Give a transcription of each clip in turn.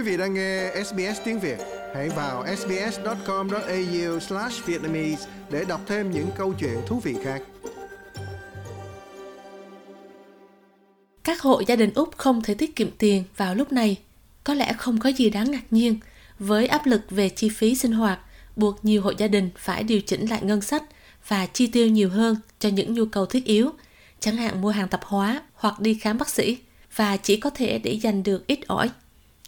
Quý vị đang nghe SBS Tiếng Việt, hãy vào sbs.com.au/vietnamese để đọc thêm những câu chuyện thú vị khác. Các hộ gia đình Úc không thể tiết kiệm tiền vào lúc này. Có lẽ không có gì đáng ngạc nhiên với áp lực về chi phí sinh hoạt, buộc nhiều hộ gia đình phải điều chỉnh lại ngân sách và chi tiêu nhiều hơn cho những nhu cầu thiết yếu, chẳng hạn mua hàng tạp hóa hoặc đi khám bác sĩ, và chỉ có thể để dành được ít ỏi.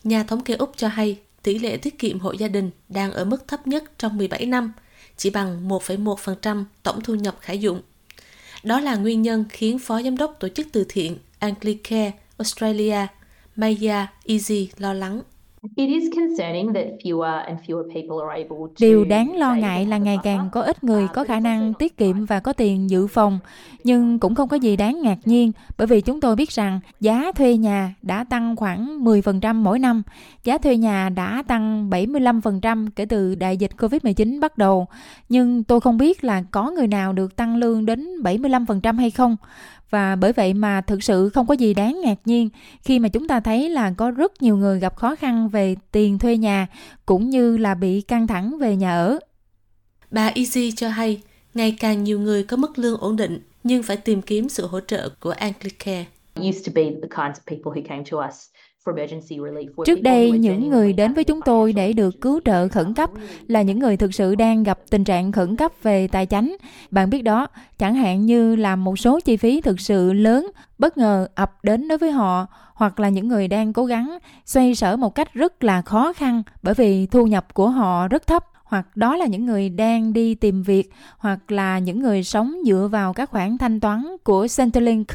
Nhà thống kê Úc cho hay tỷ lệ tiết kiệm hộ gia đình đang ở mức thấp nhất trong 17 năm, chỉ bằng 1,1% tổng thu nhập khả dụng. Đó là nguyên nhân khiến Phó Giám đốc Tổ chức Từ thiện Anglicare Australia Maya Easy lo lắng. Điều đáng lo ngại là ngày càng có ít người có khả năng tiết kiệm và có tiền dự phòng, nhưng cũng không có gì đáng ngạc nhiên bởi vì chúng tôi biết rằng giá thuê nhà đã tăng khoảng 10% mỗi năm. Giá thuê nhà đã tăng 75% kể từ đại dịch COVID-19 bắt đầu, nhưng tôi không biết là có người nào được tăng lương đến 75% hay không. Và bởi vậy mà thực sự không có gì đáng ngạc nhiên khi mà chúng ta thấy là có rất nhiều người gặp khó khăn về tiền thuê nhà cũng như là bị căng thẳng về nhà ở. Bà Easy cho hay ngày càng nhiều người có mức lương ổn định nhưng phải tìm kiếm sự hỗ trợ của Anglicare. Trước đây, những người đến với chúng tôi để được cứu trợ khẩn cấp là những người thực sự đang gặp tình trạng khẩn cấp về tài chính. Bạn biết đó, chẳng hạn như là một số chi phí thực sự lớn, bất ngờ ập đến đối với họ, hoặc là những người đang cố gắng xoay sở một cách rất là khó khăn bởi vì thu nhập của họ rất thấp, hoặc đó là những người đang đi tìm việc, hoặc là những người sống dựa vào các khoản thanh toán của Centrelink.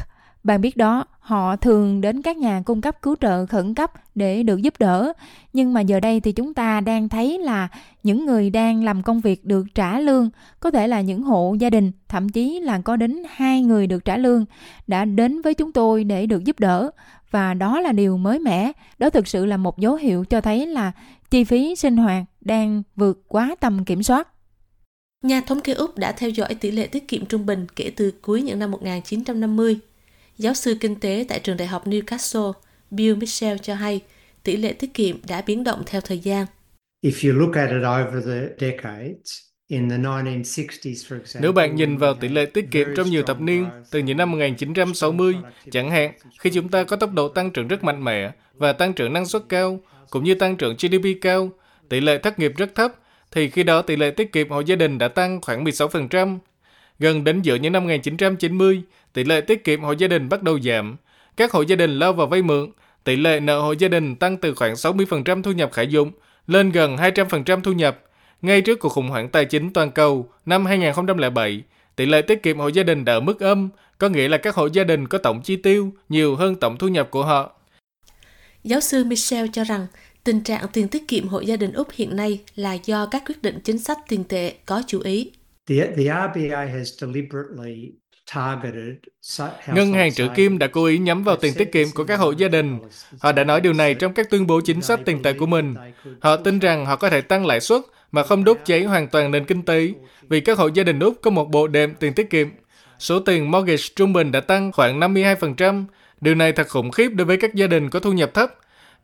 Bạn biết đó, họ thường đến các nhà cung cấp cứu trợ khẩn cấp để được giúp đỡ. Nhưng mà giờ đây thì chúng ta đang thấy là những người đang làm công việc được trả lương, có thể là những hộ gia đình, thậm chí là có đến 2 người được trả lương, đã đến với chúng tôi để được giúp đỡ. Và đó là điều mới mẻ. Đó thực sự là một dấu hiệu cho thấy là chi phí sinh hoạt đang vượt quá tầm kiểm soát. Nhà thống kê Úc đã theo dõi tỷ lệ tiết kiệm trung bình kể từ cuối những năm 1950. Giáo sư kinh tế tại trường đại học Newcastle, Bill Mitchell cho hay tỷ lệ tiết kiệm đã biến động theo thời gian. Nếu bạn nhìn vào tỷ lệ tiết kiệm trong nhiều thập niên, từ những năm 1960, chẳng hạn, khi chúng ta có tốc độ tăng trưởng rất mạnh mẽ và tăng trưởng năng suất cao, cũng như tăng trưởng GDP cao, tỷ lệ thất nghiệp rất thấp, thì khi đó tỷ lệ tiết kiệm hộ gia đình đã tăng khoảng 16%. Gần đến giữa những năm 1990, tỷ lệ tiết kiệm hộ gia đình bắt đầu giảm. Các hộ gia đình lao vào vay mượn, tỷ lệ nợ hộ gia đình tăng từ khoảng 60% thu nhập khả dụng lên gần 200% thu nhập. Ngay trước cuộc khủng hoảng tài chính toàn cầu năm 2007, tỷ lệ tiết kiệm hộ gia đình đã ở mức âm, có nghĩa là các hộ gia đình có tổng chi tiêu nhiều hơn tổng thu nhập của họ. Giáo sư Michel cho rằng tình trạng tiền tiết kiệm hộ gia đình Úc hiện nay là do các quyết định chính sách tiền tệ có chú ý. Ngân hàng trữ kim đã cố ý nhắm vào tiền tiết kiệm của các hộ gia đình. Họ đã nói điều này trong các tuyên bố chính sách tiền tệ của mình. Họ tin rằng họ có thể tăng lãi suất mà không đốt cháy hoàn toàn nền kinh tế, vì các hộ gia đình Úc có một bộ đệm tiền tiết kiệm. Số tiền mortgage trung bình đã tăng khoảng 52%. Điều này thật khủng khiếp đối với các gia đình có thu nhập thấp.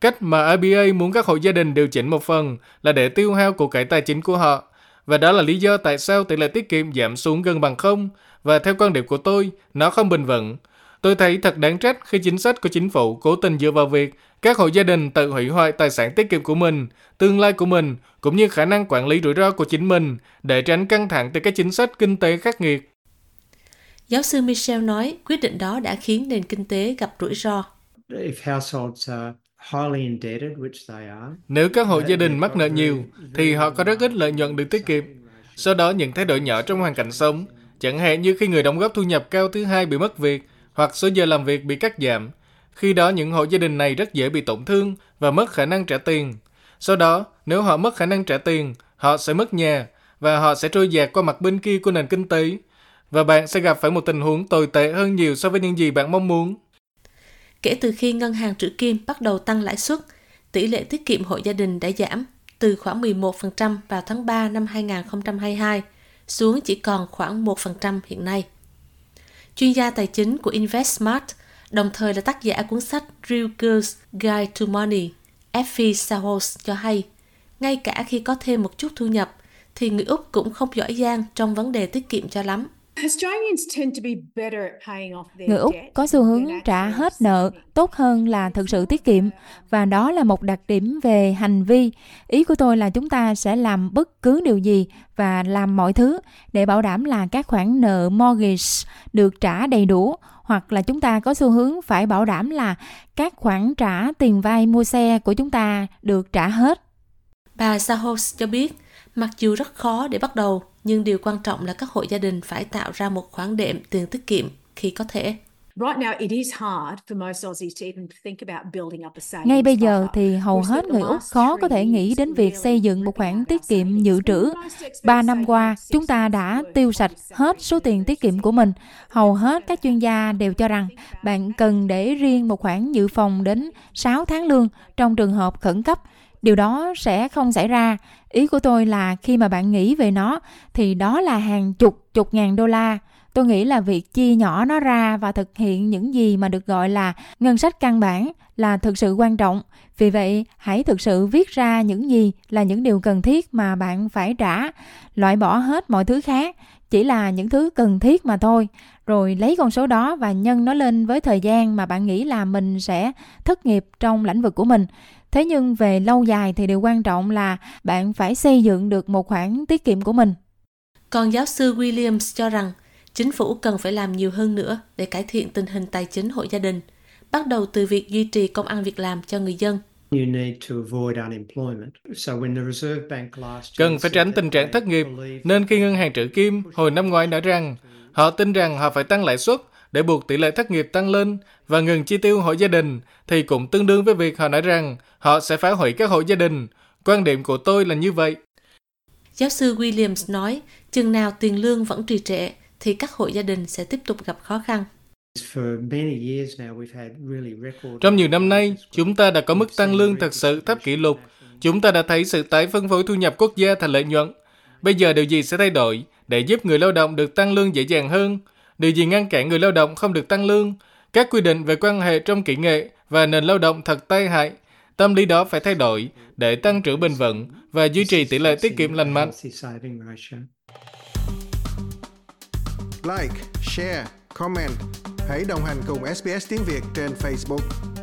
Cách mà RBA muốn các hộ gia đình điều chỉnh một phần là để tiêu hao của cải tài chính của họ. Và đó là lý do tại sao tỷ lệ tiết kiệm giảm xuống gần bằng không, và theo quan điểm của tôi, nó không bền vững. Tôi thấy thật đáng trách khi chính sách của chính phủ cố tình dựa vào việc các hộ gia đình tự hủy hoại tài sản tiết kiệm của mình, tương lai của mình, cũng như khả năng quản lý rủi ro của chính mình để tránh căng thẳng từ các chính sách kinh tế khắc nghiệt. Giáo sư Michel nói quyết định đó đã khiến nền kinh tế gặp rủi ro. Nếu các hộ gia đình mắc nợ nhiều, thì họ có rất ít lợi nhuận được tiết kiệm. Sau đó những thay đổi nhỏ trong hoàn cảnh sống, chẳng hạn như khi người đóng góp thu nhập cao thứ hai bị mất việc hoặc số giờ làm việc bị cắt giảm, khi đó những hộ gia đình này rất dễ bị tổn thương và mất khả năng trả tiền. Sau đó, nếu họ mất khả năng trả tiền, họ sẽ mất nhà và họ sẽ trôi dạt qua mặt bên kia của nền kinh tế, và bạn sẽ gặp phải một tình huống tồi tệ hơn nhiều so với những gì bạn mong muốn. Kể từ khi ngân hàng trữ kim bắt đầu tăng lãi suất, tỷ lệ tiết kiệm hộ gia đình đã giảm từ khoảng 11% vào tháng 3 năm 2022 xuống chỉ còn khoảng 1% hiện nay. Chuyên gia tài chính của InvestSmart, đồng thời là tác giả cuốn sách Real Girls Guide to Money, Effie Sahos cho hay, ngay cả khi có thêm một chút thu nhập, thì người Úc cũng không giỏi giang trong vấn đề tiết kiệm cho lắm. Người Úc có xu hướng trả hết nợ tốt hơn là thực sự tiết kiệm, và đó là một đặc điểm về hành vi. Ý của tôi là chúng ta sẽ làm bất cứ điều gì và làm mọi thứ để bảo đảm là các khoản nợ mortgage được trả đầy đủ, hoặc là chúng ta có xu hướng phải bảo đảm là các khoản trả tiền vay mua xe của chúng ta được trả hết. Bà Sahos cho biết, mặc dù rất khó để bắt đầu, nhưng điều quan trọng là các hộ gia đình phải tạo ra một khoản đệm tiền tiết kiệm khi có thể. Ngay bây giờ thì hầu hết người Úc khó có thể nghĩ đến việc xây dựng một khoản tiết kiệm dự trữ. 3 năm qua, chúng ta đã tiêu sạch hết số tiền tiết kiệm của mình. Hầu hết các chuyên gia đều cho rằng bạn cần để riêng một khoản dự phòng đến 6 tháng lương trong trường hợp khẩn cấp. Điều đó sẽ không xảy ra. Ý của tôi là khi mà bạn nghĩ về nó thì đó là hàng chục ngàn đô la. Tôi nghĩ là việc chia nhỏ nó ra và thực hiện những gì mà được gọi là ngân sách căn bản là thực sự quan trọng. Vì vậy, hãy thực sự viết ra những gì là những điều cần thiết mà bạn phải trả, loại bỏ hết mọi thứ khác, chỉ là những thứ cần thiết mà thôi. Rồi lấy con số đó và nhân nó lên với thời gian mà bạn nghĩ là mình sẽ thất nghiệp trong lĩnh vực của mình. Thế nhưng về lâu dài thì điều quan trọng là bạn phải xây dựng được một khoản tiết kiệm của mình. Còn giáo sư Williams cho rằng chính phủ cần phải làm nhiều hơn nữa để cải thiện tình hình tài chính hộ gia đình, bắt đầu từ việc duy trì công ăn việc làm cho người dân. Cần phải tránh tình trạng thất nghiệp, nên khi Ngân hàng Trữ Kim hồi năm ngoái nói rằng họ tin rằng họ phải tăng lãi suất để buộc tỷ lệ thất nghiệp tăng lên và ngừng chi tiêu hộ gia đình, thì cũng tương đương với việc họ nói rằng họ sẽ phá hủy các hộ gia đình. Quan điểm của tôi là như vậy. Giáo sư Williams nói, chừng nào tiền lương vẫn trì trệ, thì các hộ gia đình sẽ tiếp tục gặp khó khăn. Trong nhiều năm nay, chúng ta đã có mức tăng lương thật sự thấp kỷ lục. Chúng ta đã thấy sự tái phân phối thu nhập quốc gia thành lợi nhuận. Bây giờ điều gì sẽ thay đổi để giúp người lao động được tăng lương dễ dàng hơn? Điều gì ngăn cản người lao động không được tăng lương? Các quy định về quan hệ trong kỹ nghệ và nền lao động thật tai hại. Tâm lý đó phải thay đổi để tăng trưởng bền vững và duy trì tỷ lệ tiết kiệm lành mạnh. Like, share, comment. Hãy đồng hành cùng SBS Tiếng Việt trên Facebook.